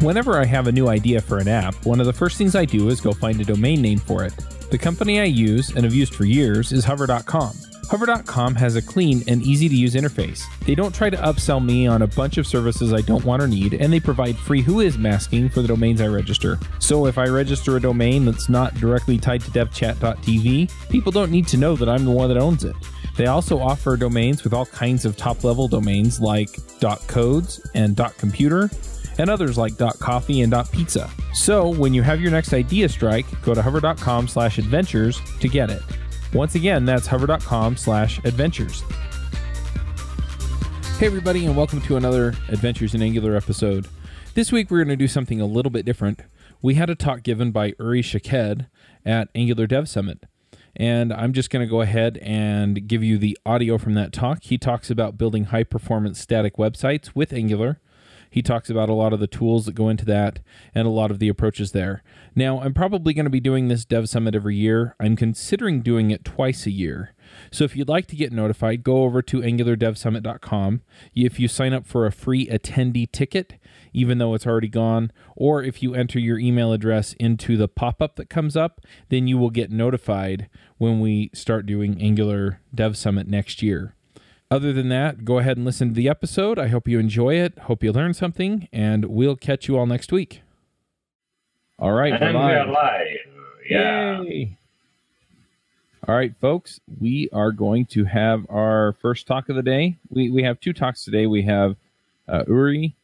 Whenever I have a new idea for an app, one of the first things I do is go find a domain name for it. The company I use, and have used for years, is Hover.com. Hover.com has a clean and easy-to-use interface. They don't try to upsell me on a bunch of services I don't want or need, and they provide free Whois masking for the domains I register. So if I register a domain that's not directly tied to devchat.tv, people don't need to know that I'm the one that owns it. They also offer domains with all kinds of top-level domains like .codes and .computer, and others like .coffee and .pizza. So when you have your next idea strike, go to hover.com/adventures to get it. Once again, that's hover.com/adventures. Hey everybody, and welcome to another Adventures in Angular episode. This week we're going to do something a little bit different. We had a talk given by Uri Shaked at Angular Dev Summit, and I'm just going to go ahead and give you the audio from that talk. He talks about building high-performance static websites with Angular. He talks about a lot of the tools that go into that and a lot of the approaches there. Now, I'm probably going to be doing this Dev Summit every year. I'm considering doing it twice a year. So if you'd like to get notified, go over to AngularDevSummit.com. If you sign up for a free attendee ticket, even though it's already gone, or if you enter your email address into the pop-up that comes up, then you will get notified when we start doing Angular Dev Summit next year. Other than that, go ahead and listen to the episode. I hope you enjoy it. Hope you learn something, and we'll catch you all next week. All right. And we're live. Yeah. Yay. All right, folks, we are going to have our first talk of the day. We have two talks today. We have Uri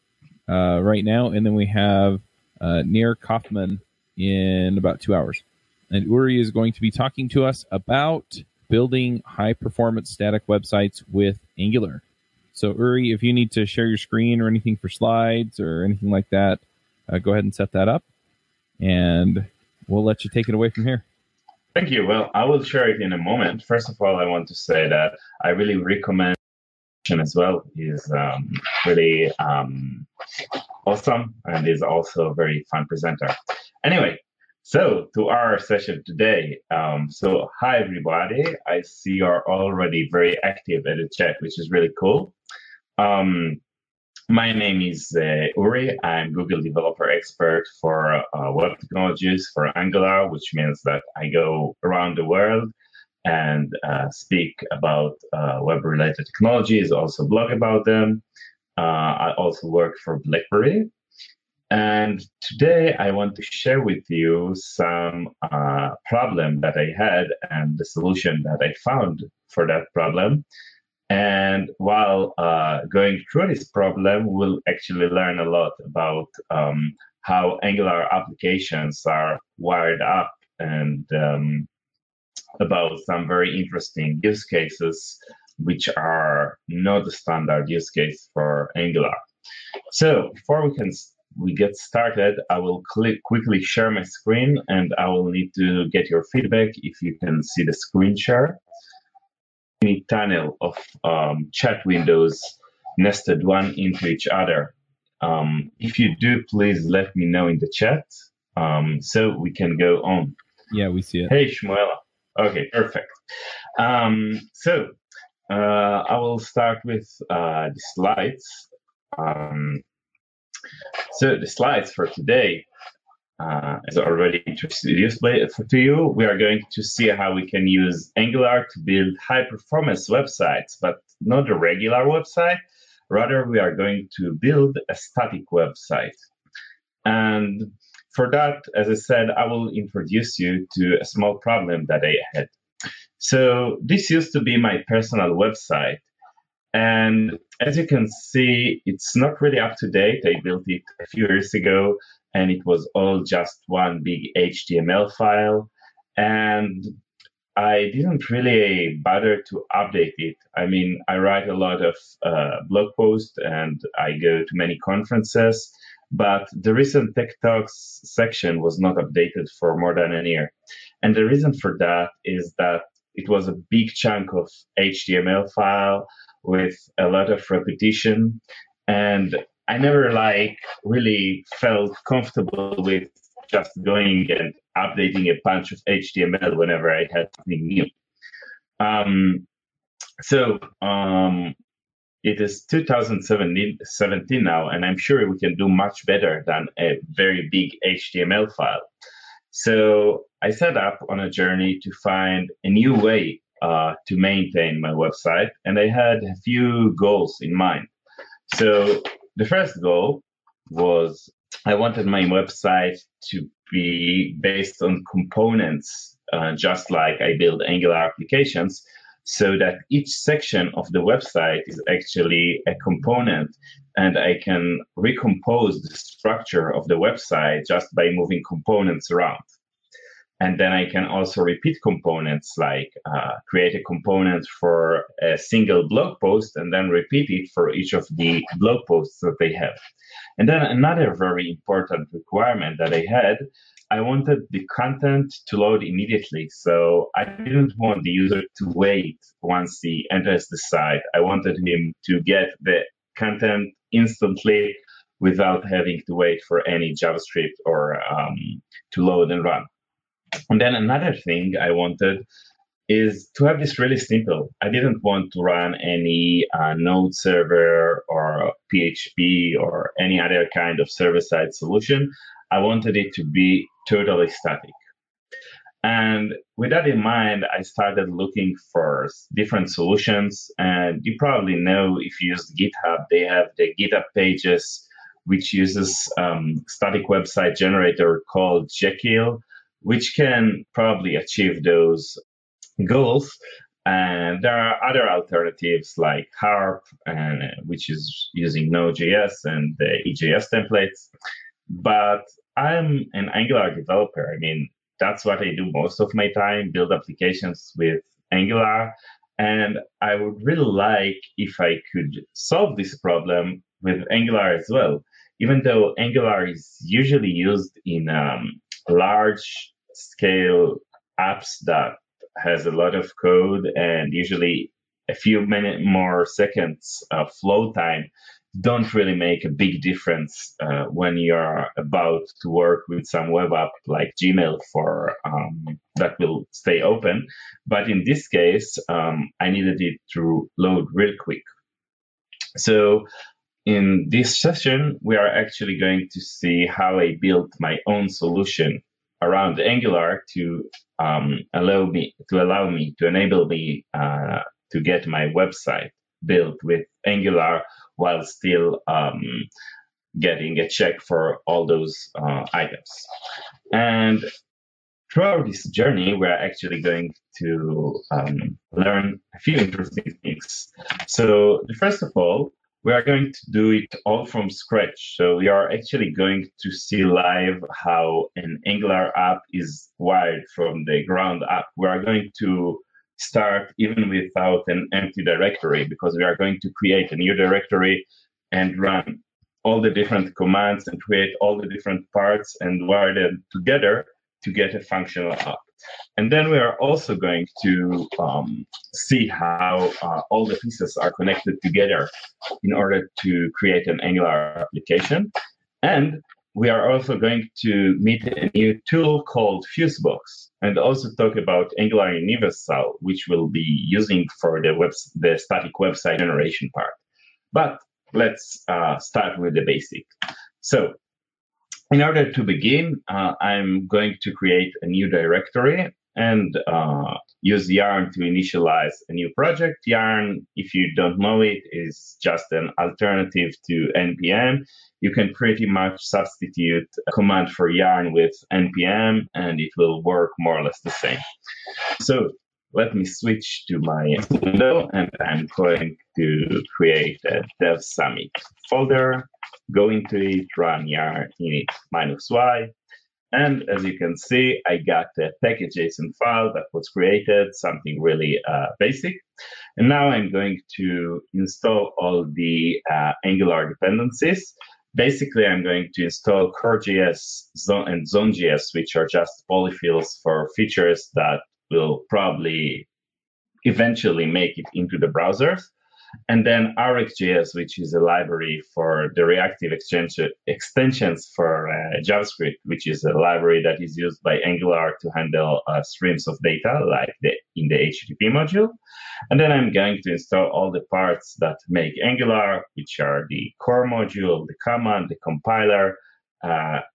right now, and then we have Nir Kaufman in about 2 hours. And Uri is going to be talking to us about building high-performance static websites with Angular. So, Uri, if you need to share your screen or anything for slides or anything like that, go ahead and set that up, and we'll let you take it away from here. Thank you. Well, I will share it in a moment. First of all, I want to say that I really recommend as well. Is really awesome, and is also a very fun presenter. Anyway, so to our session today. So hi, everybody. I see you are already very active at the chat, which is really cool. My name is Uri. I'm Google Developer Expert for Web Technologies for Angular, which means that I go around the world and speak about web-related technologies, also blog about them. I also work for BlackBerry. And today I want to share with you some problem that I had and the solution that I found for that problem. And while going through this problem, we'll actually learn a lot about how Angular applications are wired up and about some very interesting use cases, which are not the standard use case for Angular. So before we get started, I will quickly share my screen, and I will need to get your feedback if you can see the screen share. Any tunnel of chat windows nested one into each other. If you do, please let me know in the chat so we can go on. Yeah, we see it. Hey, Shmuela. Okay, perfect. So I will start with the slides. So the slides for today, as already introduced to you, we are going to see how we can use Angular to build high-performance websites, but not a regular website. Rather, we are going to build a static website. And for that, as I said, I will introduce you to a small problem that I had. So this used to be my personal website. And as you can see, it's not really up to date. I built it a few years ago, and it was all just one big HTML file. And I didn't really bother to update it. I mean, I write a lot of blog posts, and I go to many conferences. But the recent Tech Talks section was not updated for more than a year. And the reason for that is that it was a big chunk of HTML file with a lot of repetition, and I never really felt comfortable with just going and updating a bunch of HTML whenever I had something new. So It is 2017 now, and I'm sure we can do much better than a very big HTML file. So I set up on a journey to find a new way to maintain my website, and I had a few goals in mind. So the first goal was I wanted my website to be based on components, just like I build Angular applications, so that each section of the website is actually a component, and I can recompose the structure of the website just by moving components around. And then I can also repeat components, like create a component for a single blog post and then repeat it for each of the blog posts that they have. And then another very important requirement that I had, I wanted the content to load immediately. So I didn't want the user to wait once he enters the site. I wanted him to get the content instantly without having to wait for any JavaScript or to load and run. And then another thing I wanted is to have this really simple. I didn't want to run any node server or PHP or any other kind of server-side solution. I wanted it to be totally static. And with that in mind, I started looking for different solutions. And you probably know, if you use GitHub, they have the GitHub Pages, which uses static website generator called Jekyll, which can probably achieve those goals. And there are other alternatives like Harp, which is using Node.js and the EJS templates. But I'm an Angular developer. I mean, that's what I do most of my time, build applications with Angular. And I would really like if I could solve this problem with Angular as well. Even though Angular is usually used in large scale apps that has a lot of code and usually a few more seconds of flow time don't really make a big difference when you're about to work with some web app like Gmail for that will stay open. But in this case, I needed it to load real quick. So in this session, we are actually going to see how I built my own solution around Angular to enable me to get my website built with Angular while still getting a check for all those items. And throughout this journey, we're actually going to learn a few interesting things. So first of all, we are going to do it all from scratch. So we are actually going to see live how an Angular app is wired from the ground up. We are going to start even without an empty directory, because we are going to create a new directory and run all the different commands and create all the different parts and wire them together to get a functional app. And then we are also going to see how all the pieces are connected together in order to create an Angular application. And we are also going to meet a new tool called FuseBox, and also talk about Angular Universal, which we'll be using for the static website generation part. But let's start with the basic. So, in order to begin, I'm going to create a new directory and use Yarn to initialize a new project. Yarn, if you don't know it, is just an alternative to NPM. You can pretty much substitute a command for Yarn with NPM, and it will work more or less the same. So let me switch to my window, and I'm going to create a Dev Summit folder, go into it, run yarn init -y. And as you can see, I got a package.json file that was created, something really basic. And now I'm going to install all the Angular dependencies. Basically, I'm going to install core.js and zone.js, which are just polyfills for features that will probably eventually make it into the browsers. And then RxJS, which is a library for the reactive extensions for JavaScript, which is a library that is used by Angular to handle streams of data, like in the HTTP module. And then I'm going to install all the parts that make Angular, which are the core module, the command, the compiler,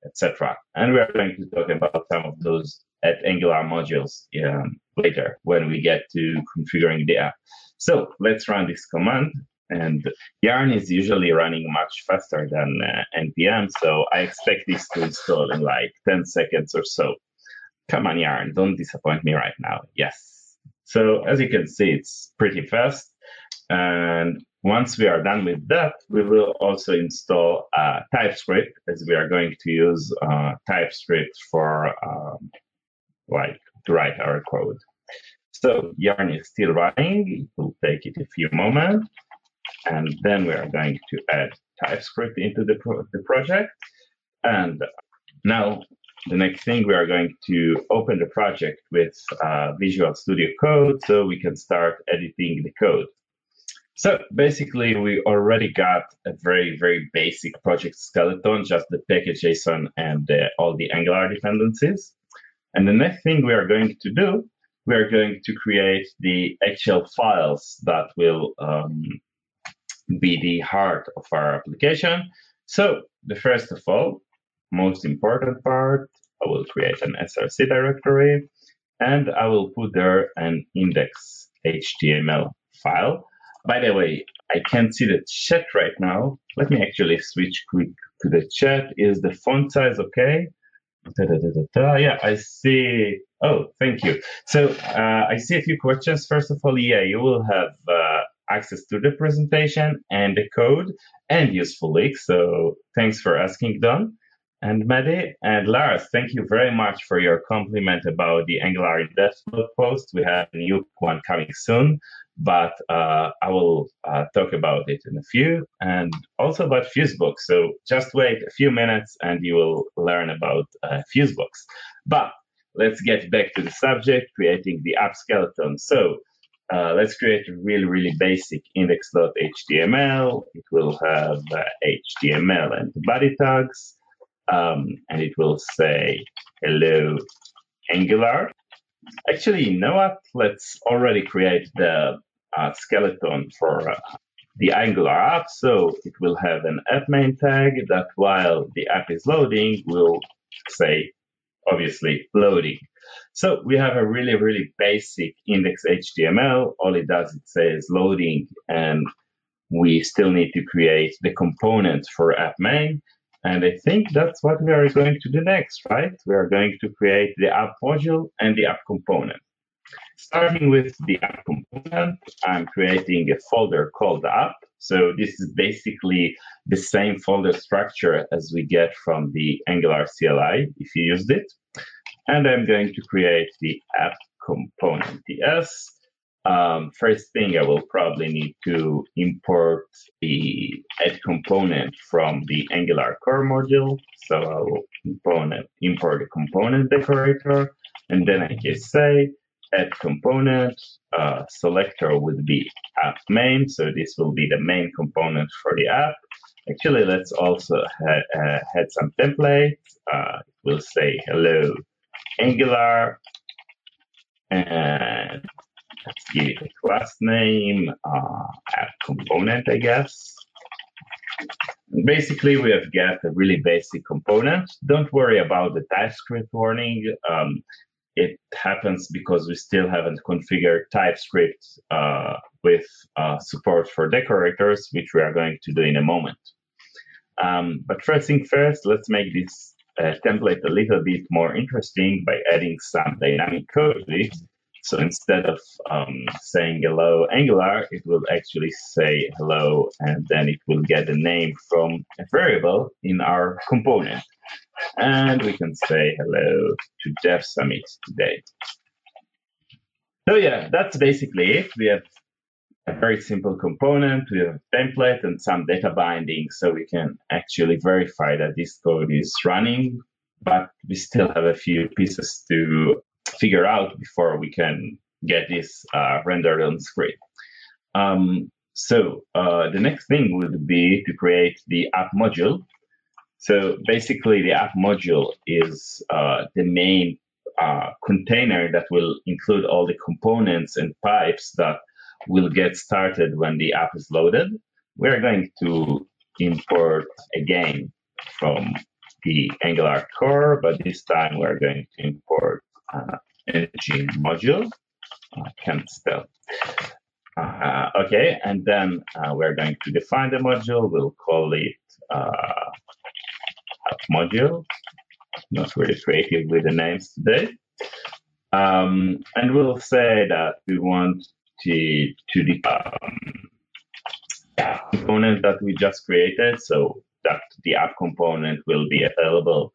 etc. And we are going to talk about some of those at Angular modules later when we get to configuring the app. So let's run this command. And Yarn is usually running much faster than NPM, so I expect this to install in like 10 seconds or so. Come on, Yarn, don't disappoint me right now. Yes. So as you can see, it's pretty fast. And once we are done with that, we will also install TypeScript, as we are going to use TypeScript for to write our code. So Yarn is still running. It will take it a few moments. And then we are going to add TypeScript into the project. And now the next thing, we are going to open the project with Visual Studio Code so we can start editing the code. So basically, we already got a very, very basic project skeleton, just the package.json and all the Angular dependencies. And the next thing we are going to do, we are going to create the actual files that will be the heart of our application. So the first of all, most important part, I will create an SRC directory, and I will put there an index.html file. By the way, I can't see the chat right now. Let me actually switch quick to the chat. Is the font size okay? Yeah, I see. Oh, thank you. So I see a few questions. First of all, yeah, you will have access to the presentation and the code and useful links. So thanks for asking, Don and Maddie. And Lars, thank you very much for your compliment about the Angular DevSummit post. We have a new one coming soon, but I will talk about it in a few, and also about FuseBox. So just wait a few minutes and you will learn about FuseBox. But let's get back to the subject, creating the app skeleton. So let's create a really, really basic index.html. It will have HTML and body tags, and it will say, hello, Angular. Actually, you know what? Let's already create the skeleton for the Angular app. So it will have an app main tag that while the app is loading will say, obviously, loading. So we have a really, really basic index HTML. All it does, it says loading, and we still need to create the components for app main. And I think that's what we are going to do next, right? We are going to create the app module and the app component. Starting with the app component, I'm creating a folder called app. So this is basically the same folder structure as we get from the Angular CLI, if you used it. And I'm going to create the app component, the S. First thing, I will probably need to import the add component from the Angular core module. So I will import the component decorator, and then I just say add component, selector would be app main. So this will be the main component for the app. Actually, let's also add some templates. We'll say hello, Angular, and let's give it a class name, app component, I guess. Basically, we have got a really basic component. Don't worry about the TypeScript warning. It happens because we still haven't configured TypeScript with support for decorators, which we are going to do in a moment. But first thing first, let's make this template a little bit more interesting by adding some dynamic code to it. So instead of saying hello Angular, it will actually say hello, and then it will get a name from a variable in our component. And we can say hello to Dev Summit today. So yeah, that's basically it. We have a very simple component. We have a template and some data binding, so we can actually verify that this code is running, but we still have a few pieces to figure out before we can get this rendered on screen. So the next thing would be to create the app module. So basically, the app module is the main container that will include all the components and pipes that will get started when the app is loaded. We're going to import again from the Angular core, but this time we're going to import engine module. I can't spell. Okay, and then we're going to define the module. We'll call it app module. Not really creative with the names today. And we'll say that we want to the app component that we just created, so that the app component will be available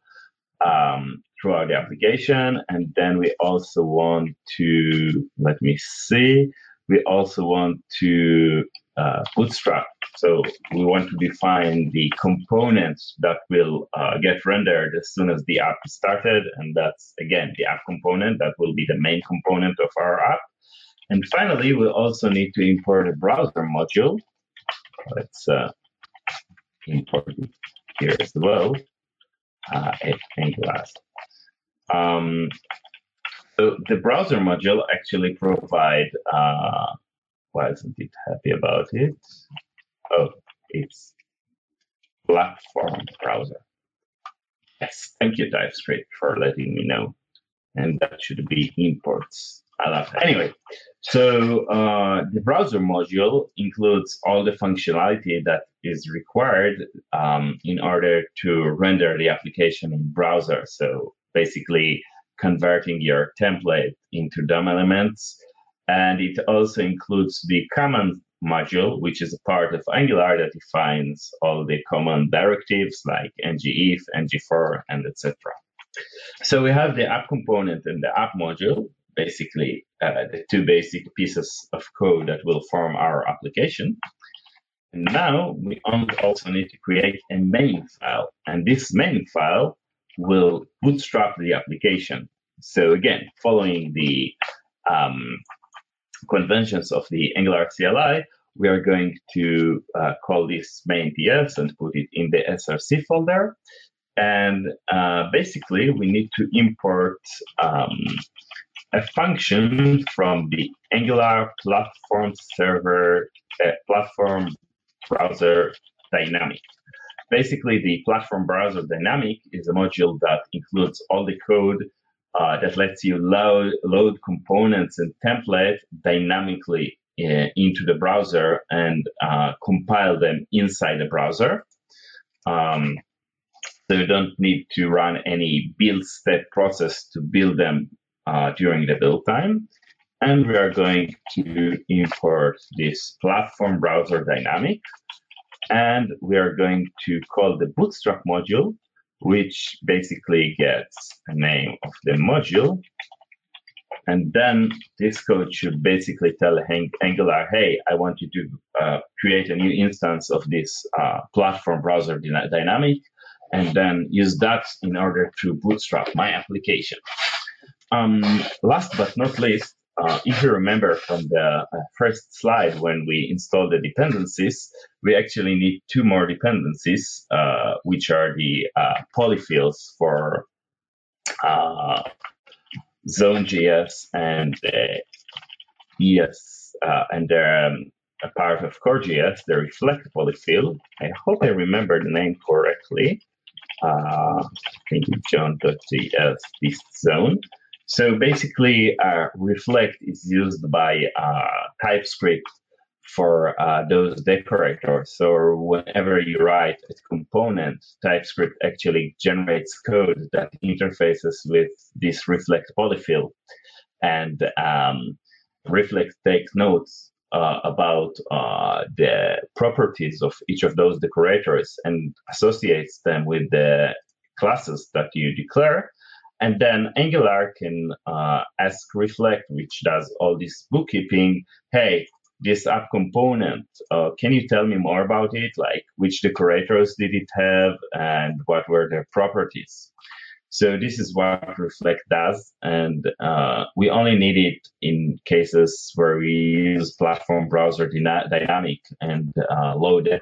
throughout the application. And then we also want to, let me see, we also want to bootstrap. So we want to define the components that will get rendered as soon as the app is started. And that's, again, the app component that will be the main component of our app. And finally, we also need to import a browser module. Let's import it here as well. I think last. So the browser module actually provides, why isn't it happy about it? Oh, it's platform browser. Yes, thank you, TypeScript, for letting me know. And that should be imports. I love that. Anyway, so the browser module includes all the functionality that is required in order to render the application in browser. So basically converting your template into DOM elements. And it also includes the command module, which is a part of Angular that defines all the common directives like ngif, ng4, and etc. So we have the app component and the app module. Basically, the two basic pieces of code that will form our application. And now we also need to create a main file. And this main file will bootstrap the application. So again, following the conventions of the Angular CLI, we are going to call this main.ts and put it in the src folder. And basically, we need to import a function from the Angular platform server, platform browser dynamic. Basically, the platform browser dynamic is a module that includes all the code that lets you load components and templates dynamically into the browser and compile them inside the browser. So you don't need to run any build step process to build them during the build time. And we are going to import this platform browser dynamic. And we are going to call the bootstrap module, which basically gets a name of the module. And then this code should basically tell Angular, hey, I want you to create a new instance of this platform browser dynamic, and then use that in order to bootstrap my application. Last but not least, if you remember from the first slide when we installed the dependencies, we actually need two more dependencies, which are the polyfills for zone.js and ES and a part of core.js, the reflect polyfill. I hope I remember the name correctly. I think it's zone.js, this zone. So basically, reflect is used by TypeScript for those decorators. So whenever you write a component, TypeScript actually generates code that interfaces with this reflect polyfill. And reflect takes notes about the properties of each of those decorators and associates them with the classes that you declare. And then Angular can ask Reflect, which does all this bookkeeping, hey, this app component, can you tell me more about it? Like, which decorators did it have and what were their properties? So this is what Reflect does, and we only need it in cases where we use platform browser dynamic and load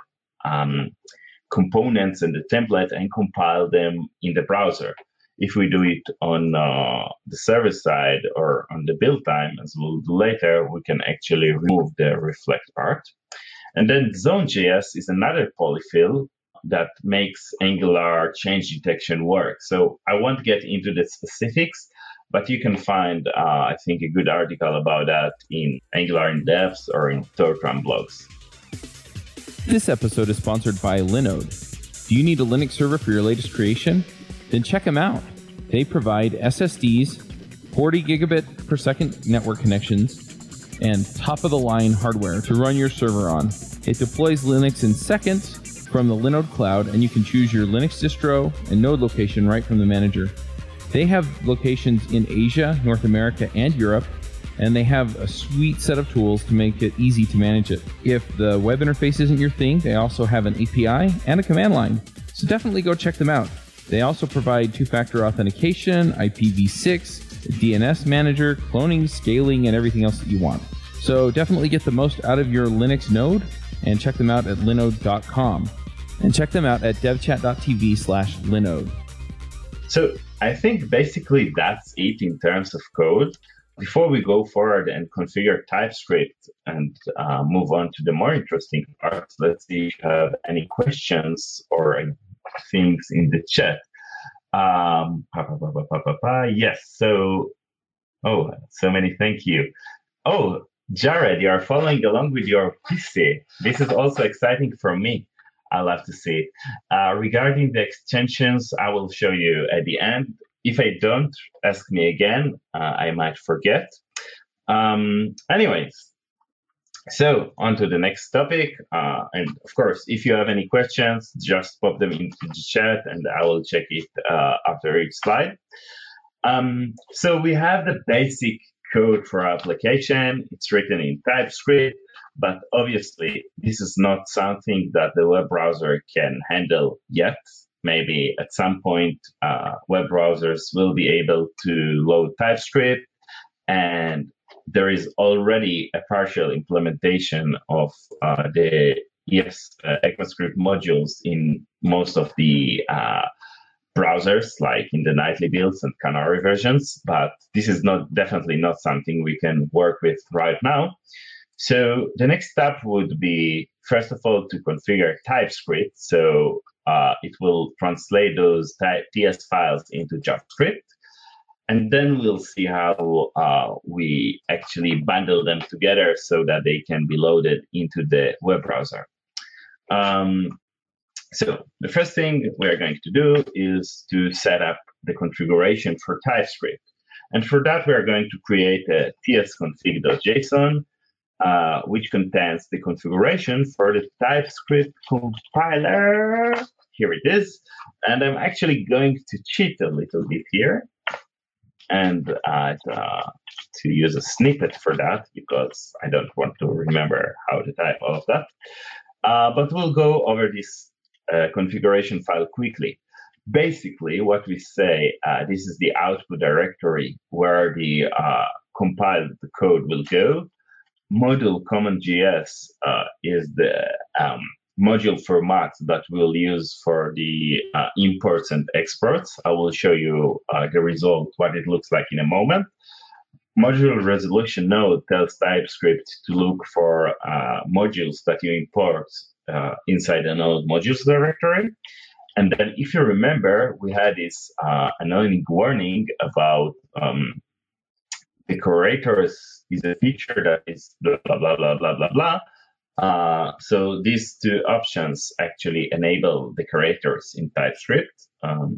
components and the template and compile them in the browser. If we do it on the server side or on the build time, as we'll do later, we can actually remove the Reflect part. And then Zone.js is another polyfill that makes Angular change detection work. So I won't get into the specifics, but you can find, I think, a good article about that in Angular in Devs or in Thorcron blogs. This episode is sponsored by Linode. Do you need a Linux server for your latest creation? Then check them out. They provide SSDs, 40 gigabit per second network connections, and top-of-the-line hardware to run your server on. It deploys Linux in seconds from the Linode cloud, and you can choose your Linux distro and node location right from the manager. They have locations in Asia, North America, and Europe, and they have a sweet set of tools to make it easy to manage it. If the web interface isn't your thing, they also have an API and a command line, so definitely go check them out. They also provide two-factor authentication, IPv6, DNS manager, cloning, scaling, and everything else that you want. So definitely get the most out of your Linux node, and check them out at linode.com. And check them out at devchat.tv/linode. So I think basically that's it in terms of code. Before we go forward and configure TypeScript and move on to the more interesting parts, let's see if you have any questions or things in the chat. Yes, so, so many, thank you. Oh, Jared, you are following along with your PC. This is also exciting for me. I love to see it. Regarding the extensions, I will show you at the end. If I don't, ask me again. I might forget. Anyways, so on to the next topic. And of course, if you have any questions, just pop them into the chat and I will check it after each slide. So we have the basic code for our application. It's written in TypeScript. But obviously, this is not something that the web browser can handle yet. Maybe at some point, web browsers will be able to load TypeScript. And there is already a partial implementation of the ECMAScript modules in most of the browsers, like in the nightly builds and Canary versions. But this is definitely not something we can work with right now. So the next step would be, first of all, to configure TypeScript. So it will translate those TS files into JavaScript. And then we'll see how we actually bundle them together so that they can be loaded into the web browser. So the first thing we're going to do is to set up the configuration for TypeScript. And for that, we're going to create a tsconfig.json. Which contains the configuration for the TypeScript compiler. Here it is. And I'm actually going to cheat a little bit here and to use a snippet for that because I don't want to remember how to type all of that. But we'll go over this configuration file quickly. Basically, what we say, this is the output directory where the compiled code will go. Module common.js is the module format that we'll use for the imports and exports. I will show you the result, what it looks like in a moment. Module resolution node tells TypeScript to look for modules that you import inside the node modules directory. And then if you remember, we had this annoying warning about decorators is a feature that is blah, blah, blah, blah, blah, blah, blah. So these two options actually enable decorators in TypeScript.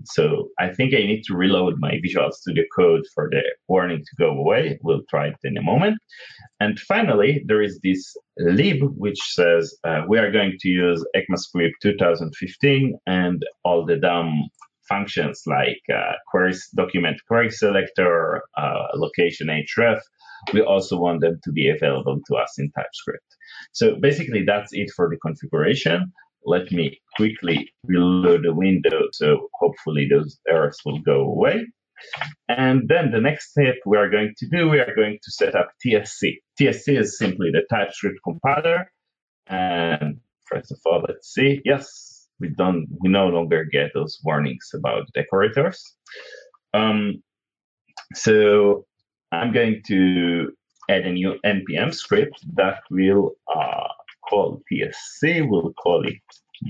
So I think I need to reload my Visual Studio Code for the warning to go away. We'll try it in a moment. And finally, there is this lib, which says we are going to use ECMAScript 2015 and all the dumb functions like queries, document query selector, location href. We also want them to be available to us in TypeScript. So basically, that's it for the configuration. Let me quickly reload the window, so hopefully those errors will go away. And then the next step we are going to do, we are going to set up TSC. TSC is simply the TypeScript compiler. And first of all, let's see. Yes, we no longer get those warnings about decorators. So I'm going to add a new npm script that will call TSC. We'll call it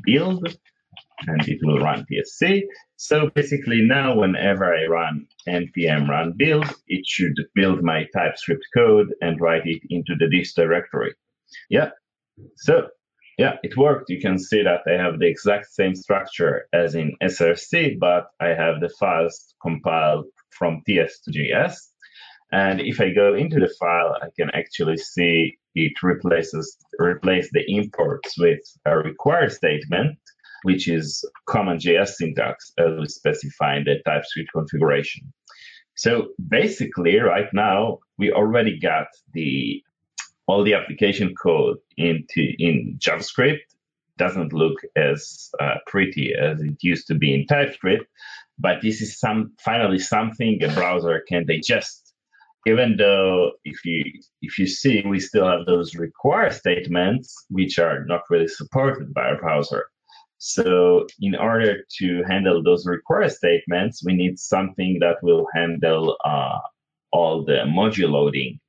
build, and it will run TSC. So basically now whenever I run npm run build, it should build my TypeScript code and write it into the dist directory. Yeah. So yeah, it worked. You can see that I have the exact same structure as in SRC, but I have the files compiled from TS to JS. And if I go into the file, I can actually see it replaces the imports with a require statement, which is common JS syntax, specifying the TypeScript configuration. So basically, right now, we already got all the application code in JavaScript. Doesn't look as pretty as it used to be in TypeScript, but this is finally something a browser can digest. Even though if you see, we still have those require statements, which are not really supported by a browser. So in order to handle those require statements, we need something that will handle all the module loading.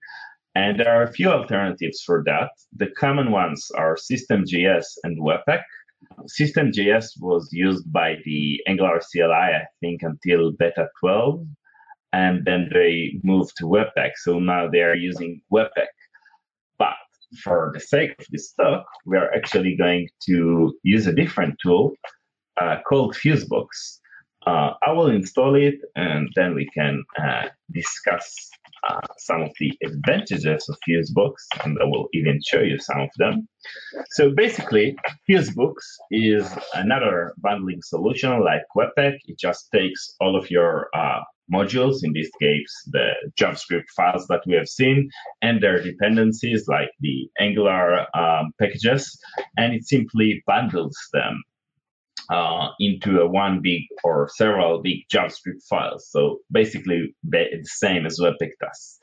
And there are a few alternatives for that. The common ones are System.js and Webpack. System.js was used by the Angular CLI, I think, until beta 12. And then they moved to Webpack. So now they are using Webpack. But for the sake of this talk, we are actually going to use a different tool called FuseBox. I will install it, and then we can discuss some of the advantages of FuseBox, and I will even show you some of them. So basically, FuseBox is another bundling solution like Webpack. It just takes all of your modules, in this case, the JavaScript files that we have seen, and their dependencies like the Angular packages, and it simply bundles them into a one big or several big JavaScript files. So basically the same as Webpack does.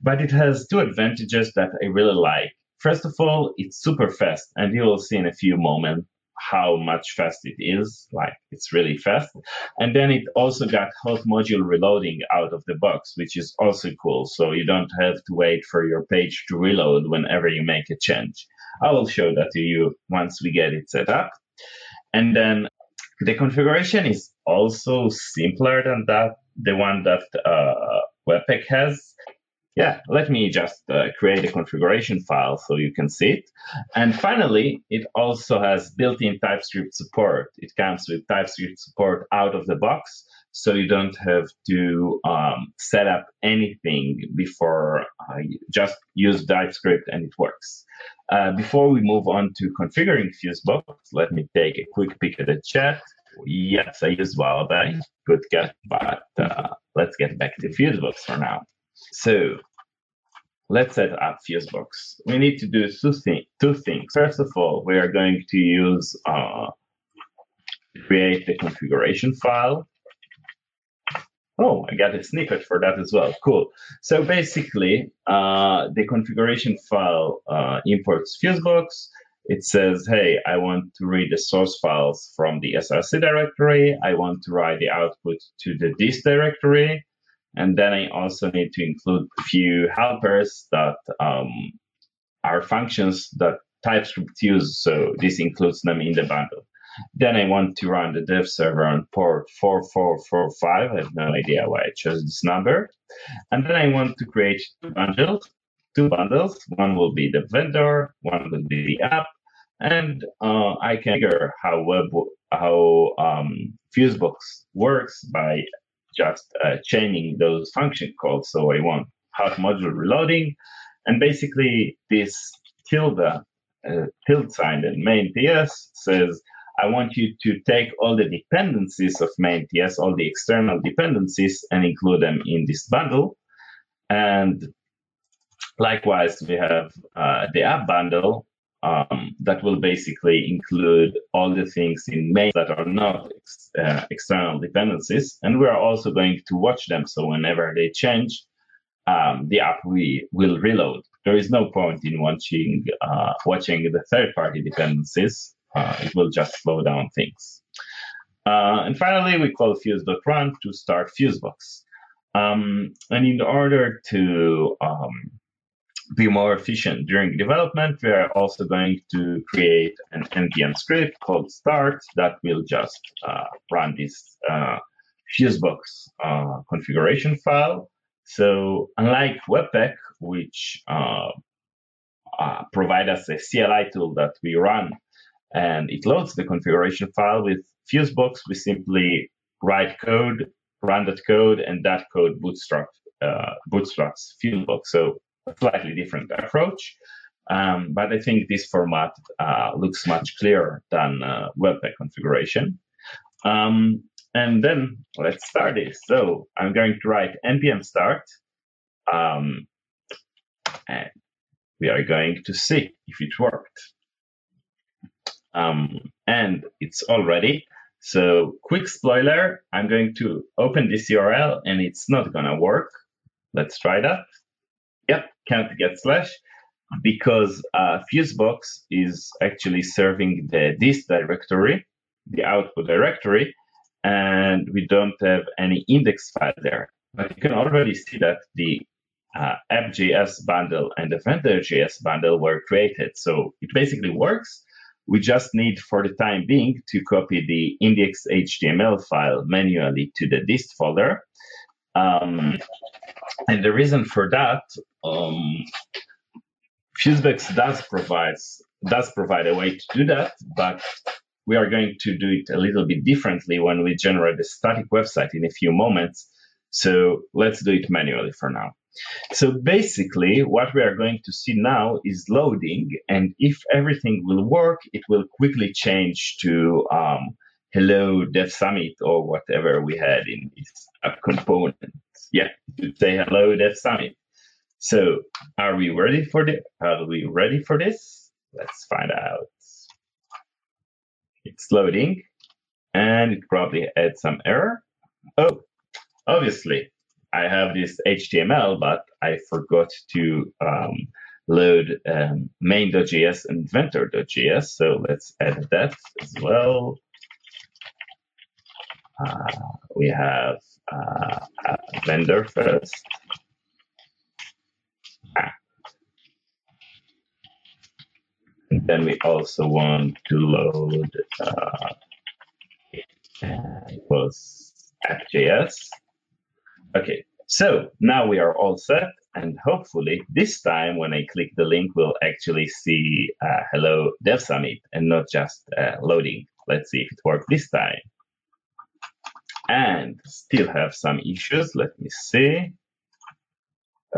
But it has two advantages that I really like. First of all, it's super fast, and you will see in a few moments how much fast it is. Like, it's really fast. And then it also got hot module reloading out of the box, which is also cool. So you don't have to wait for your page to reload whenever you make a change. I will show that to you once we get it set up. And then the configuration is also simpler than that, the one that Webpack has. Yeah, let me just create a configuration file so you can see it. And finally, it also has built-in TypeScript support. It comes with TypeScript support out of the box, so you don't have to set up anything before. Just use TypeScript and it works. Before we move on to configuring FuseBox, let me take a quick peek at the chat. Yes, I used Wildeye. Good catch, but let's get back to FuseBox for now. So let's set up FuseBox. We need to do two things. First of all, we are going to use create the configuration file. Oh, I got a snippet for that as well. Cool. So basically, the configuration file imports FuseBox. It says, hey, I want to read the source files from the SRC directory. I want to write the output to the dist directory. And then I also need to include a few helpers that are functions that TypeScript uses. So this includes them in the bundle. Then I want to run the dev server on port 4445. I have no idea why I chose this number. And then I want to create two bundles. One will be the vendor, one will be the app. And I can figure how FuseBox works by just chaining those function calls. So I want hot module reloading. And basically this tilde sign in main TS says, I want you to take all the dependencies of main.ts, all the external dependencies, and include them in this bundle. And likewise, we have the app bundle. that will basically include all the things in main that are not external dependencies. And we are also going to watch them. So whenever they change, the app will reload. There is no point in watching the third-party dependencies. It will just slow down things. And finally, we call fuse.run to start FuseBox. And in order to be more efficient during development, we are also going to create an NPM script called start that will just run this FuseBox configuration file. So unlike Webpack, which provide us a CLI tool that we run and it loads the configuration file, with FuseBox, we simply write code, run that code, and that code bootstraps FuseBox. So slightly different approach, but I think this format looks much clearer than Webpack configuration. And then let's start this. So I'm going to write npm start, and we are going to see if it worked. And it's all ready. So quick spoiler, I'm going to open this URL and it's not going to work. Let's try that. Yep, can't get slash, because FuseBox is actually serving this directory, the output directory, and we don't have any index file there. But you can already see that the app.js bundle and the vendor.js bundle were created. So it basically works. We just need, for the time being, to copy the index.html file manually to the dist folder. And the reason for that, FuseBox does provide a way to do that, but we are going to do it a little bit differently when we generate a static website in a few moments. So let's do it manually for now. So basically, what we are going to see now is loading, and if everything will work, it will quickly change to hello Dev Summit or whatever we had in this app component. Yeah, say hello Dev Summit. So are we ready for this? Are we ready for this? Let's find out. It's loading, and it probably had some error. Oh, obviously. I have this HTML, but I forgot to load main.js and vendor.js. So let's add that as well. We have vendor first. And then we also want to load app.js. Okay, so now we are all set, and hopefully this time when I click the link, we'll actually see hello Dev Summit and not just loading. Let's see if it worked this time. And still have some issues. Let me see.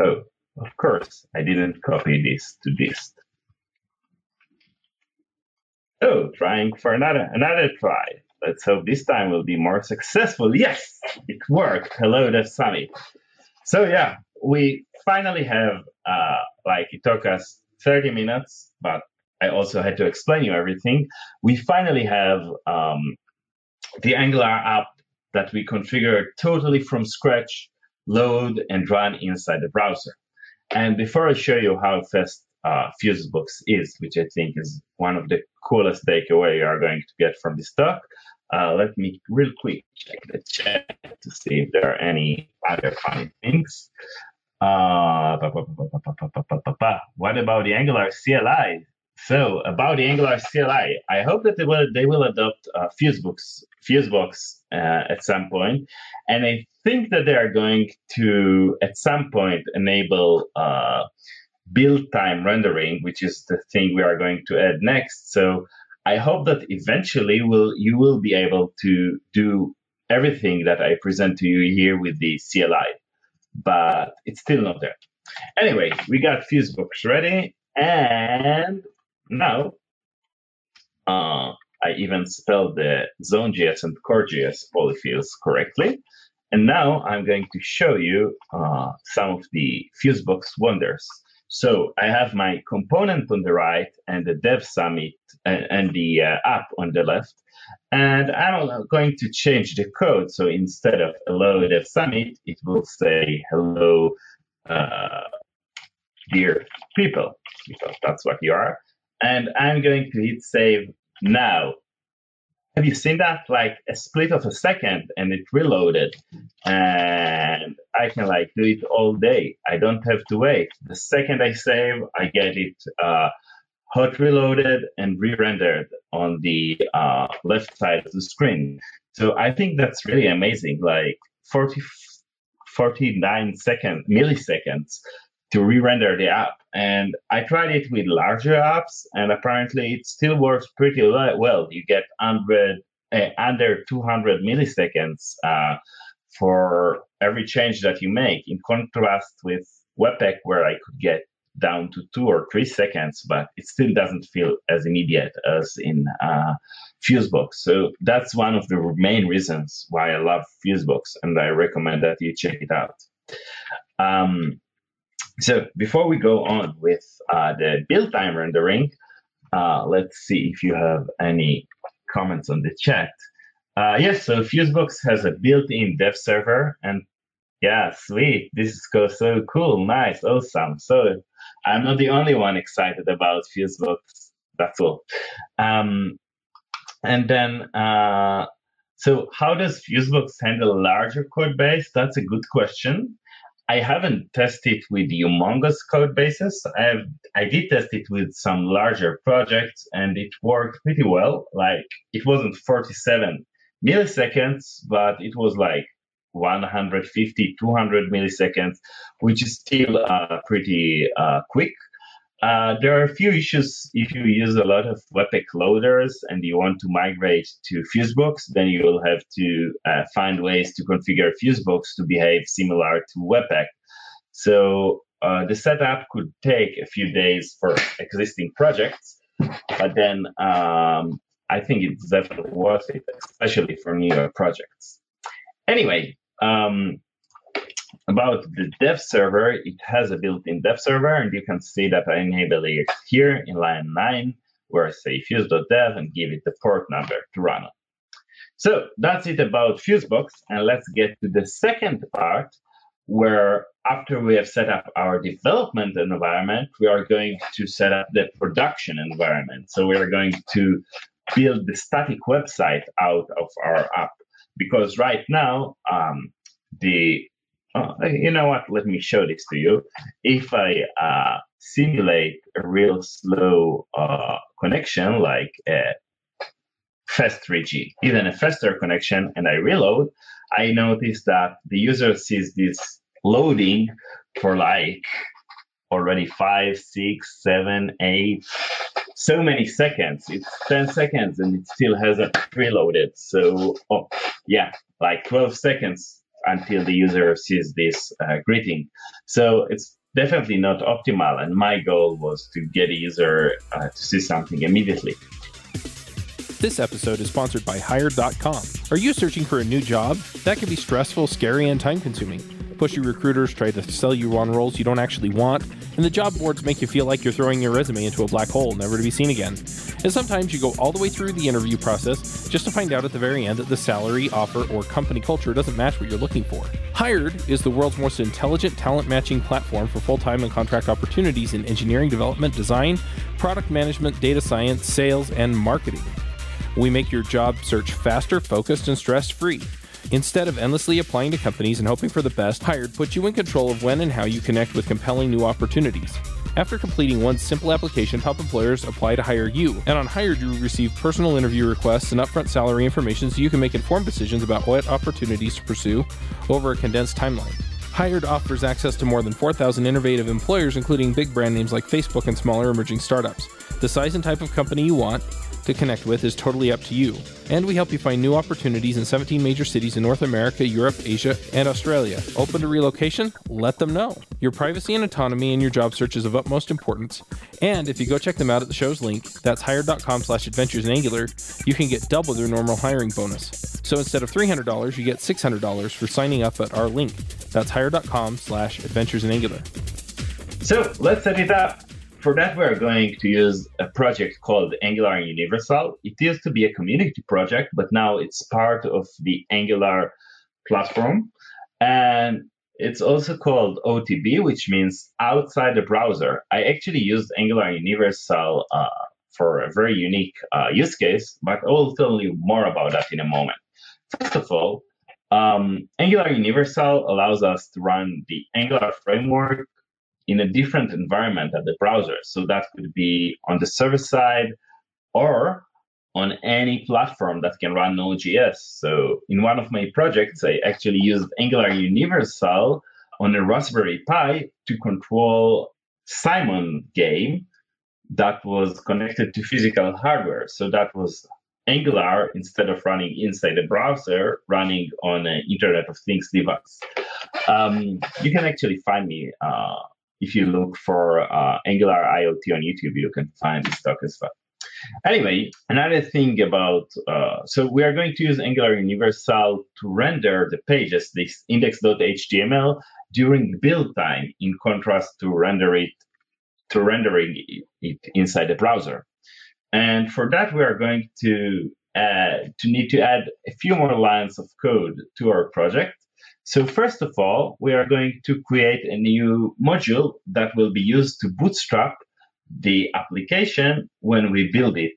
Oh, of course, I didn't copy this to dist. Oh, trying for another try. Let's hope this time will be more successful. Yes, it worked. Hello, Dev Summit. So yeah, we finally have, it took us 30 minutes, but I also had to explain you everything. We finally have the Angular app that we configured totally from scratch, load and run inside the browser. And before I show you how fast FuseBox is, which I think is one of the coolest takeaway you are going to get from this talk, let me real quick check the chat to see if there are any other funny things. What about the Angular CLI? So about the Angular CLI, I hope that they will adopt FuseBox at some point, and I think that they are going to at some point enable build time rendering, which is the thing we are going to add next. So I hope that eventually you will be able to do everything that I present to you here with the CLI, but it's still not there. Anyway, we got FuseBox ready, and now I even spelled the zone.js and core.js polyfills correctly. And now I'm going to show you some of the FuseBox wonders. So I have my component on the right and the Dev Summit and the app on the left. And I'm going to change the code. So instead of hello Dev Summit, it will say hello, dear people, because that's what you are. And I'm going to hit save now. Have you seen that? Like a split of a second and it reloaded. And I can like do it all day. I don't have to wait. The second I save, I get it hot reloaded and re-rendered on the left side of the screen. So I think that's really amazing. Like 49 milliseconds to re-render the app. And I tried it with larger apps, and apparently it still works pretty well. You get under 200 milliseconds for every change that you make, in contrast with Webpack, where I could get down to 2 or 3 seconds, but it still doesn't feel as immediate as in FuseBox. So that's one of the main reasons why I love FuseBox, and I recommend that you check it out. So before we go on with the build time rendering, let's see if you have any comments on the chat. Yes, so FuseBox has a built-in dev server, and yeah, sweet. This is so cool, nice, awesome. So I'm not the only one excited about FuseBox. That's all. And then, so how does FuseBox handle a larger code base? That's a good question. I haven't tested it with humongous code bases. I did test it with some larger projects, and it worked pretty well. Like it wasn't 47 milliseconds, but it was like 150, 200 milliseconds, which is still pretty quick. There are a few issues. If you use a lot of Webpack loaders and you want to migrate to FuseBox, then you will have to find ways to configure FuseBox to behave similar to Webpack. So the setup could take a few days for existing projects, but then I think it's definitely worth it, especially for newer projects. Anyway, about the dev server, it has a built-in dev server, and you can see that I enable it here in line 9, where I say fuse.dev and give it the port number to run on. So that's it about FuseBox, and let's get to the second part, where after we have set up our development environment, we are going to set up the production environment. So we are going to build the static website out of our app, because right now, you know what? Let me show this to you. If I simulate a real slow connection, like a fast 3G, even a faster connection, and I reload, I notice that the user sees this loading for like already 5, 6, 7, 8, so many seconds. It's 10 seconds, and it still hasn't preloaded. So, oh, yeah, like 12 seconds. Until the user sees this greeting. So it's definitely not optimal, and my goal was to get a user to see something immediately. This episode is sponsored by Hire.com. Are you searching for a new job? That can be stressful, scary, and time-consuming. Pushy recruiters try to sell you on roles you don't actually want, and the job boards make you feel like you're throwing your resume into a black hole, never to be seen again. And sometimes you go all the way through the interview process just to find out at the very end that the salary, offer, or company culture doesn't match what you're looking for. Hired is the world's most intelligent talent matching platform for full-time and contract opportunities in engineering development, design, product management, data science, sales, and marketing. We make your job search faster, focused, and stress-free. Instead of endlessly applying to companies and hoping for the best, Hired puts you in control of when and how you connect with compelling new opportunities. After completing one simple application, top employers apply to hire you. And on Hired, you receive personal interview requests and upfront salary information so you can make informed decisions about what opportunities to pursue over a condensed timeline. Hired offers access to more than 4,000 innovative employers, including big brand names like Facebook and smaller emerging startups. The size and type of company you want to connect with is totally up to you. And we help you find new opportunities in 17 major cities in North America, Europe, Asia, and Australia. Open to relocation? Let them know. Your privacy and autonomy in your job search is of utmost importance. And if you go check them out at the show's link, that's hired.com/adventures in Angular, you can get double their normal hiring bonus. So instead of $300, you get $600 for signing up at our link. That's hired.com/adventures in Angular. So let's set it up. For that, we're going to use a project called Angular Universal. It used to be a community project, but now it's part of the Angular platform. And it's also called OTB, which means outside the browser. I actually used Angular Universal for a very unique use case, but I will tell you more about that in a moment. First of all, Angular Universal allows us to run the Angular framework in a different environment at the browser. So that could be on the server side or on any platform that can run Node.js. So in one of my projects, I actually used Angular Universal on a Raspberry Pi to control Simon game that was connected to physical hardware. So that was Angular, instead of running inside the browser, running on an Internet of Things device. You can actually find me if you look for Angular IoT on YouTube, you can find this talk as well. Anyway, another thing about, so we are going to use Angular Universal to render the pages, this index.html, during build time, in contrast to rendering it inside the browser. And for that, we are going to need to add a few more lines of code to our project. So first of all, we are going to create a new module that will be used to bootstrap the application when we build it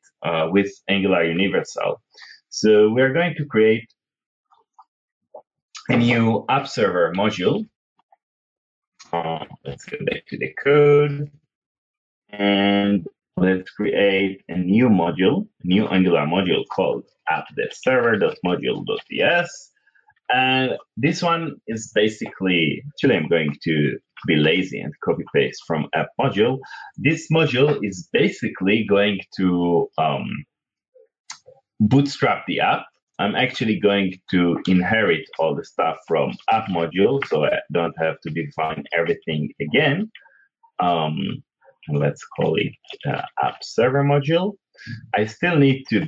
with Angular Universal. So we are going to create a new app server module. Let's go back to the code. And let's create a new module, new Angular module called app.devserver.module.ts. And this one is basically, actually I'm going to be lazy and copy paste from app module. This module is basically going to bootstrap the app. I'm actually going to inherit all the stuff from app module, so I don't have to define everything again. Let's call it app server module. I still need to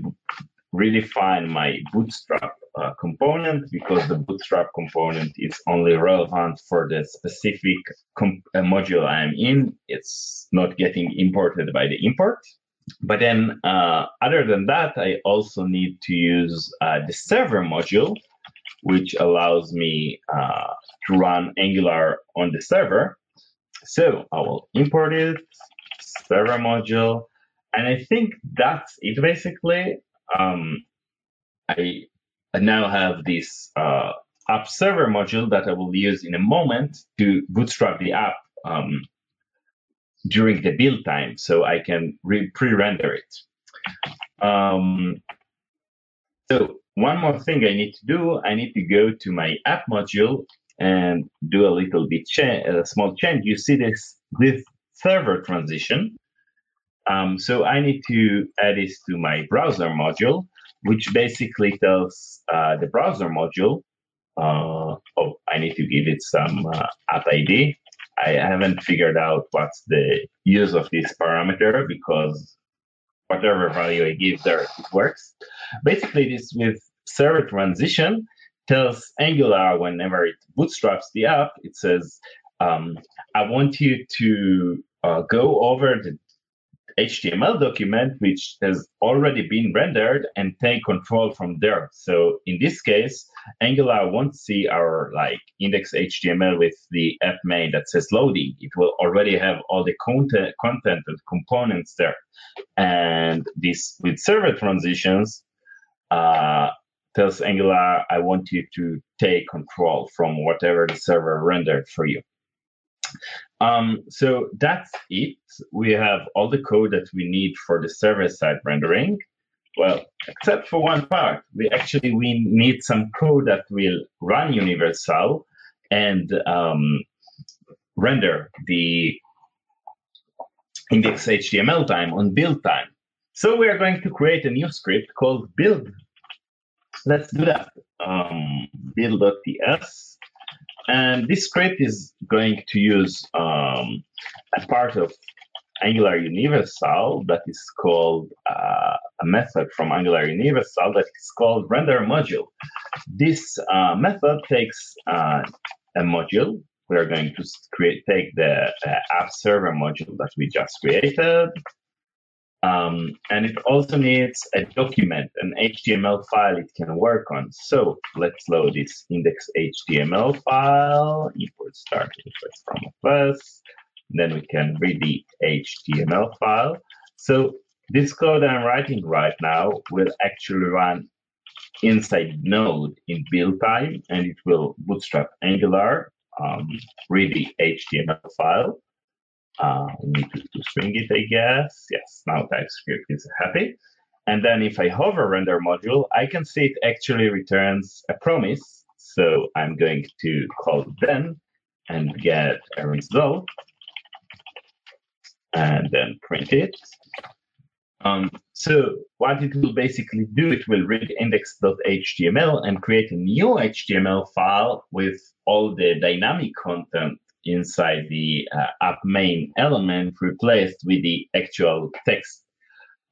redefine my bootstrap component, because the bootstrap component is only relevant for the specific module I'm in. It's not getting imported by the import. But then other than that, I also need to use the server module, which allows me to run Angular on the server. So I will import it, server module, and I think that's it basically. I now have this app server module that I will use in a moment to bootstrap the app during the build time, so I can pre-render it. So one more thing I need to do, I need to go to my app module and do a little bit a small change. You see this server transition. So I need to add this to my browser module, which basically tells the browser module, oh, I need to give it some app ID. I haven't figured out what's the use of this parameter, because whatever value I give there, it works. Basically, this with server transition tells Angular whenever it bootstraps the app, it says, I want you to go over the HTML document, which has already been rendered, and take control from there. So in this case, Angular won't see our like index HTML with the app main that says loading. It will already have all the content and components there. And this with server transitions tells Angular, I want you to take control from whatever the server rendered for you. So that's it. We have all the code that we need for the server-side rendering. Well, except for one part. We need some code that will run Universal and render the index HTML time on build time. So we are going to create a new script called build. Let's do that. Build.ts. And this script is going to use a part of Angular Universal that is called a method from Angular Universal that is called render module. This method takes a module we're going to take the app server module that we just created. And it also needs a document, an HTML file it can work on. So let's load this index HTML file, import start request from us. Then we can read the HTML file. So this code I'm writing right now will actually run inside Node in build time, and it will bootstrap Angular, read the HTML file. We need to string it, I guess. Yes, now TypeScript is happy. And then if I hover render module, I can see it actually returns a promise. So I'm going to call then and get a result and then print it. So what it will basically do, it will read index.html and create a new HTML file with all the dynamic content inside the app main element replaced with the actual text.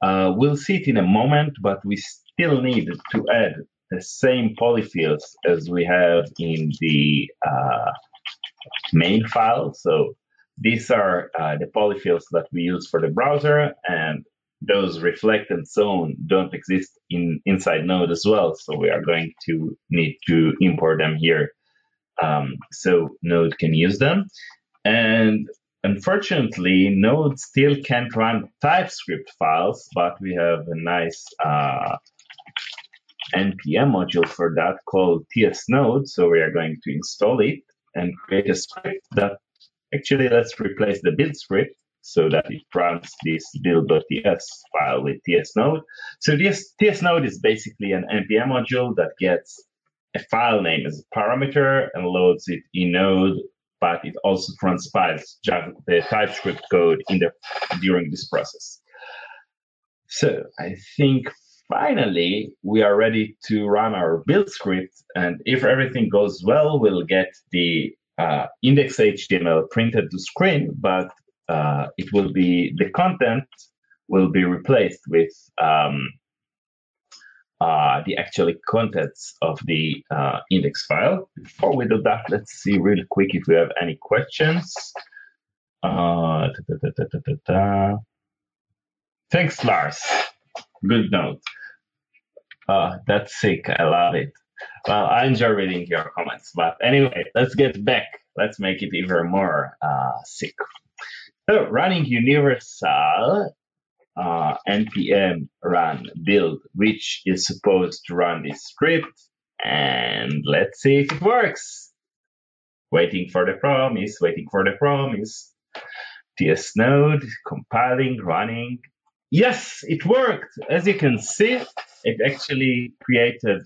We'll see it in a moment, but we still need to add the same polyfills as we have in the main file. So these are the polyfills that we use for the browser, and those reflect and so on don't exist inside Node as well. So we are going to need to import them here. So Node can use them. And unfortunately, Node still can't run TypeScript files, but we have a nice npm module for that called tsnode. So we are going to install it and create a script that actually let's replace the build script so that it runs this build.ts file with tsnode. So this tsnode is basically an npm module that gets a file name as a parameter and loads it in Node, but it also transpiles the TypeScript code in during this process. So I think finally we are ready to run our build script, and if everything goes well, we'll get the index HTML printed to screen, but it will be the content will be replaced with the actual contents of the index file. Before we do that, let's see real quick if we have any questions. Thanks, Lars. Good note. That's sick. I love it. Well, I enjoy reading your comments. But anyway, let's get back. Let's make it even more sick. So running Universal npm run build, which is supposed to run this script, and let's see if it works. Waiting for the promise, waiting for the promise. Tsnode, compiling, running. Yes, it worked. As you can see, it actually created,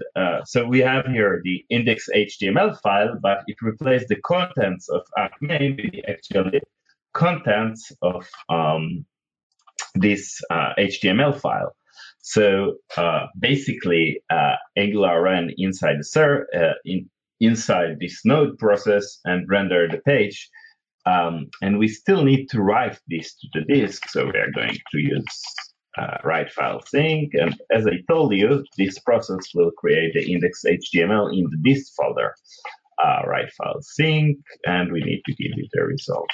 so we have here the index HTML file, but it replaced the contents of app main with the actual contents of this HTML file. So basically, Angular ran inside the inside this Node process and rendered the page. And we still need to write this to the disk. So we are going to use write file sync. And as I told you, this process will create the index HTML in the disk folder. Write file sync, and we need to give it the result.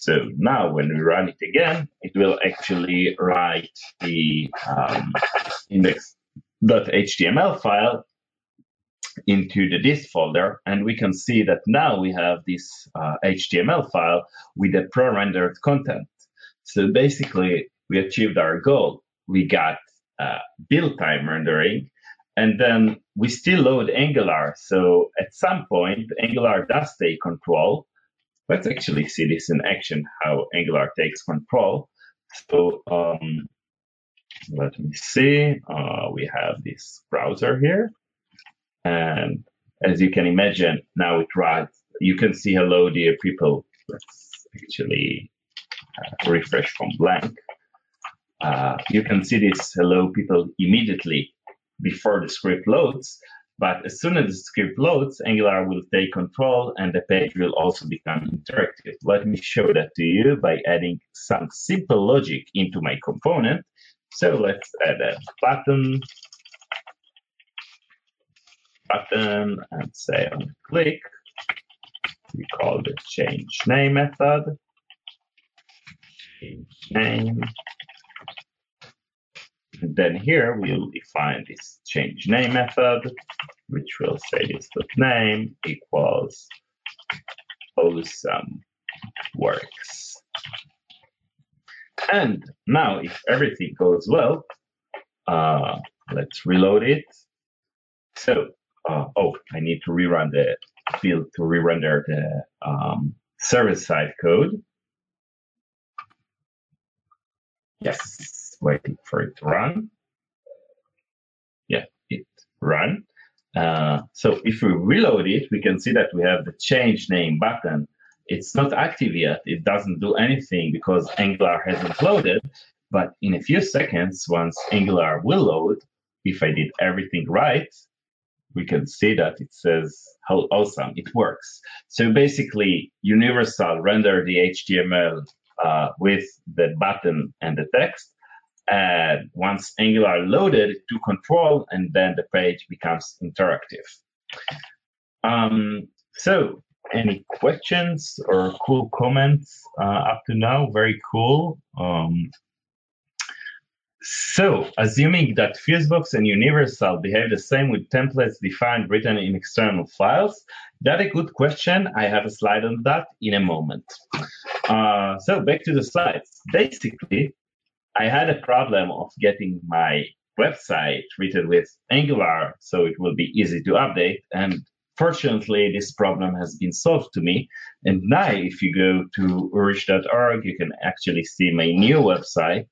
So now when we run it again, it will actually write the index.html file into the disk folder. And we can see that now we have this HTML file with the pre-rendered content. So basically, we achieved our goal. We got build time rendering. And then we still load Angular. So at some point, Angular does take control. Let's actually see this in action, how Angular takes control. So let me see. We have this browser here. And as you can imagine, now it runs. You can see, hello, dear people. Let's actually refresh from blank. You can see this, hello, people, immediately before the script loads. But as soon as the script loads, Angular will take control and the page will also become interactive. Let me show that to you by adding some simple logic into my component. So let's add a button, and say on click. we call the change name method. Change name. And then here we'll define this change name method, which will say this .name equals awesome works. And now, if everything goes well, let's reload it. So, oh, I need to rerun the field to re-render the server-side code. Yes, waiting for it to run. Yeah, it ran. So if we reload it, we can see that we have the change name button. It's not active yet. It doesn't do anything because Angular hasn't loaded. But in a few seconds, once Angular will load, if I did everything right, we can see that it says how awesome it works. So basically, Universal rendered the HTML with the button and the text. And once Angular loaded, it took control, and then the page becomes interactive. So any questions or cool comments up to now? Very cool. So, assuming that FuseBox and Universal behave the same with templates defined, written in external files, that's a good question. I have a slide on that in a moment. So, back to the slides. Basically, I had a problem of getting my website written with Angular, so it will be easy to update. And fortunately, this problem has been solved to me. And now, if you go to urich.org, you can actually see my new website.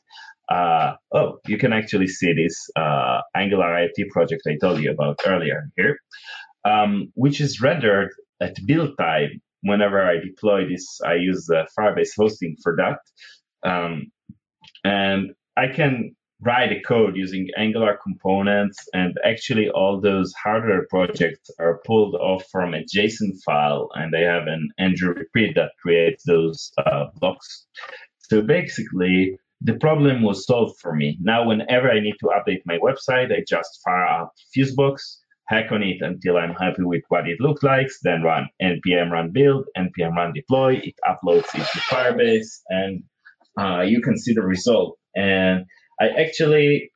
Oh, you can actually see this Angular IoT project I told you about earlier here, which is rendered at build time. Whenever I deploy this, I use Firebase hosting for that. And I can write a code using Angular components, and actually all those hardware projects are pulled off from a JSON file, and they have an Andrew repeat that creates those blocks. So basically, the problem was solved for me. Now, whenever I need to update my website, I just fire up FuseBox, hack on it until I'm happy with what it looks like, then run npm run build, npm run deploy, it uploads it to Firebase, and you can see the result. And I actually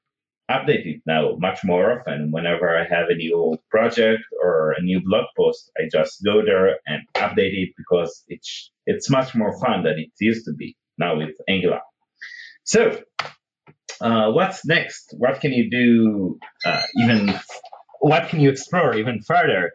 update it now much more often. Whenever I have a new project or a new blog post, I just go there and update it because it's much more fun than it used to be now with Angular. So, what's next? What can you do even? What can you explore even further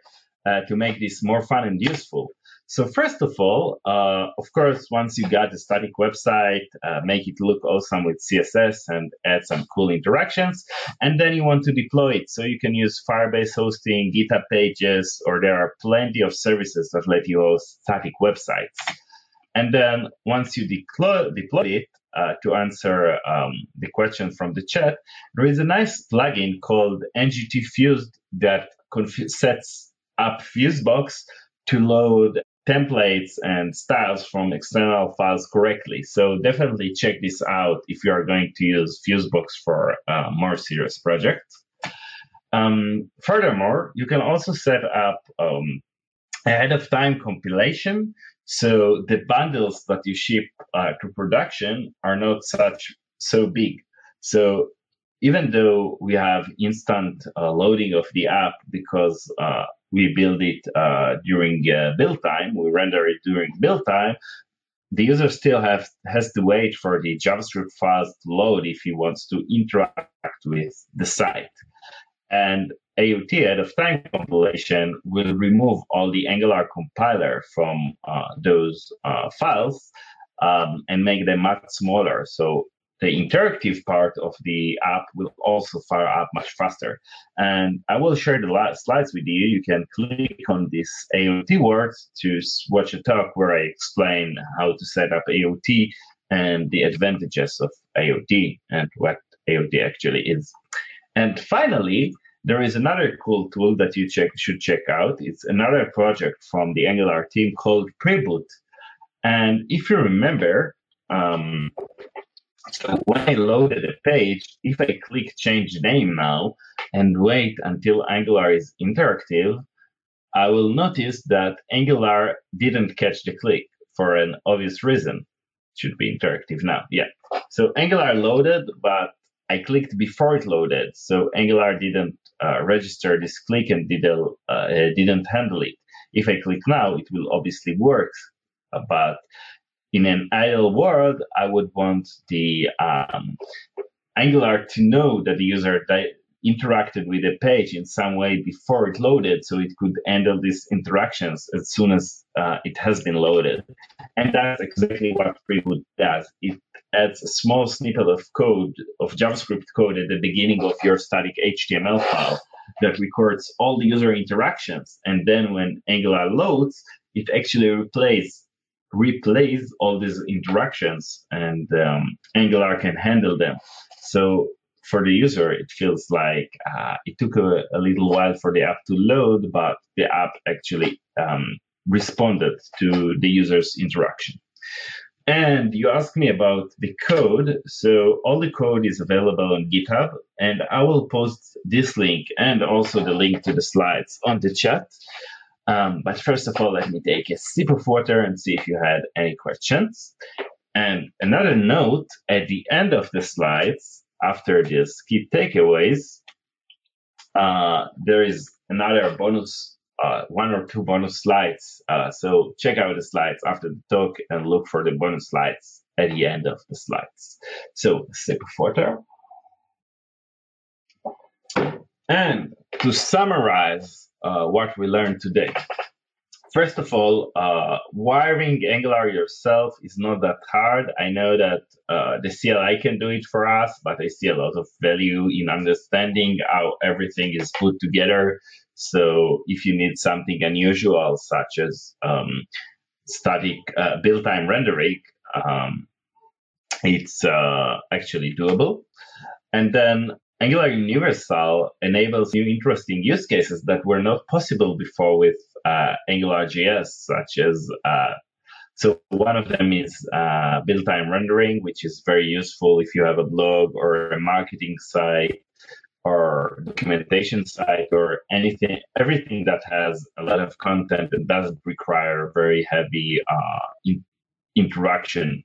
to make this more fun and useful? So first of all, of course, once you got a static website, make it look awesome with CSS and add some cool interactions, and then you want to deploy it. So you can use Firebase hosting, GitHub Pages, or there are plenty of services that let you host static websites. And then once you deploy it, to answer the question from the chat, there is a nice plugin called NGT Fuse that sets up FuseBox to load templates and styles from external files correctly. So definitely check this out if you are going to use FuseBox for a more serious project. Furthermore, you can also set up ahead of time compilation. So the bundles that you ship to production are not so big. So even though we have instant loading of the app because we build it during build time, we render it during build time, the user still has to wait for the JavaScript files to load if he wants to interact with the site. And AOT, ahead of time compilation, will remove all the Angular compiler from those files and make them much smaller. So the interactive part of the app will also fire up much faster. And I will share the last slides with you. You can click on this AOT words to watch a talk where I explain how to set up AOT and the advantages of AOT and what AOT actually is. And finally, there is another cool tool that you should check out. It's another project from the Angular team called Preboot. And if you remember, so when I loaded a page, if I click change name now and wait until Angular is interactive, I will notice that Angular didn't catch the click for an obvious reason. It should be interactive now. Yeah. So Angular loaded, but I clicked before it loaded. So Angular didn't register this click and didn't handle it. If I click now, it will obviously work. But in an ideal world, I would want the Angular to know that the user interacted with the page in some way before it loaded, so it could handle these interactions as soon as it has been loaded. And that's exactly what Preboot does. It adds a small snippet of code, of JavaScript code at the beginning of your static HTML file that records all the user interactions. And then when Angular loads, it actually replays all these interactions, and Angular can handle them. So for the user, it feels like it took a little while for the app to load, but the app actually responded to the user's interaction. And you asked me about the code. So all the code is available on GitHub, and I will post this link and also the link to the slides on the chat. But first of all, let me take a sip of water and see if you had any questions. And another note, at the end of the slides, after these key takeaways, there is another bonus, one or two bonus slides. So check out the slides after the talk and look for the bonus slides at the end of the slides. So sip of water. And to summarize what we learned today. First of all, wiring Angular yourself is not that hard. I know that the CLI can do it for us, but I see a lot of value in understanding how everything is put together. So if you need something unusual, such as static build-time rendering, it's actually doable. And then Angular Universal enables new interesting use cases that were not possible before with AngularJS, such as, so one of them is build-time rendering, which is very useful if you have a blog or a marketing site or documentation site or anything, everything that has a lot of content and doesn't require very heavy interaction.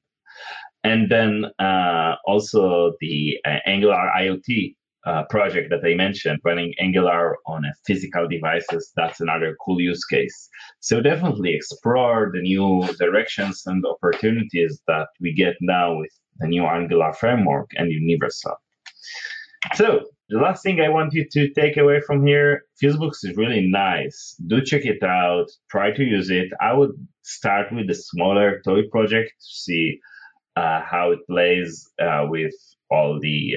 And then also the Angular IoT project that I mentioned, running Angular on a physical devices, that's another cool use case. So definitely explore the new directions and opportunities that we get now with the new Angular framework and Universal. So the last thing I want you to take away from here, FuseBox is really nice. Do check it out, try to use it. I would start with a smaller toy project to see how it plays with all the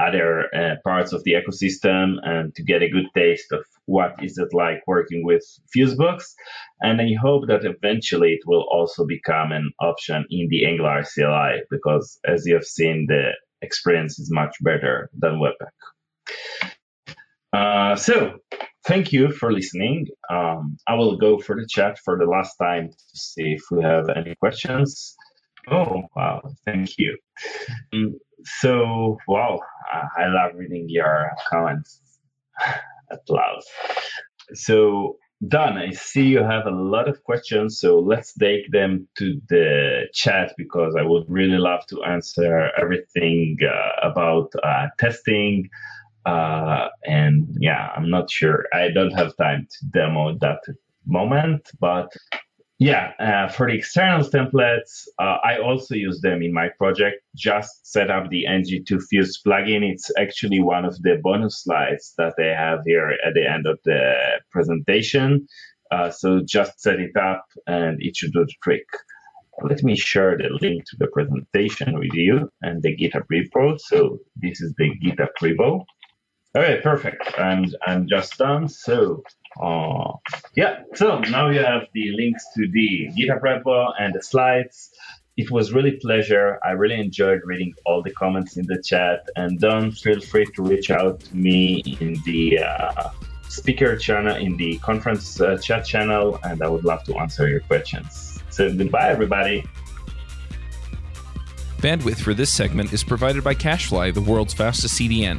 other parts of the ecosystem and to get a good taste of what is it like working with FuseBox. And I hope that eventually it will also become an option in the Angular CLI, because as you have seen, the experience is much better than Webpack. So thank you for listening. I will go for the chat for the last time to see if we have any questions. Oh, wow, thank you. So, wow, I love reading your comments. Applause. So, Dan, I see you have a lot of questions, so let's take them to the chat, because I would really love to answer everything about testing. And yeah, I'm not sure. I don't have time to demo that moment, but yeah, for the external templates, I also use them in my project. Just set up the ng2fuse plugin. It's actually one of the bonus slides that I have here at the end of the presentation. So just set it up and it should do the trick. Let me share the link to the presentation with you and the GitHub repo. So this is the GitHub repo. All right, perfect. I'm just done. So yeah, so now you have the links to the GitHub repo and the slides. It was really a pleasure. I really enjoyed reading all the comments in the chat. And don't feel free to reach out to me in the speaker channel, in the conference chat channel, and I would love to answer your questions. So goodbye, everybody. Bandwidth for this segment is provided by CacheFly, the world's fastest CDN.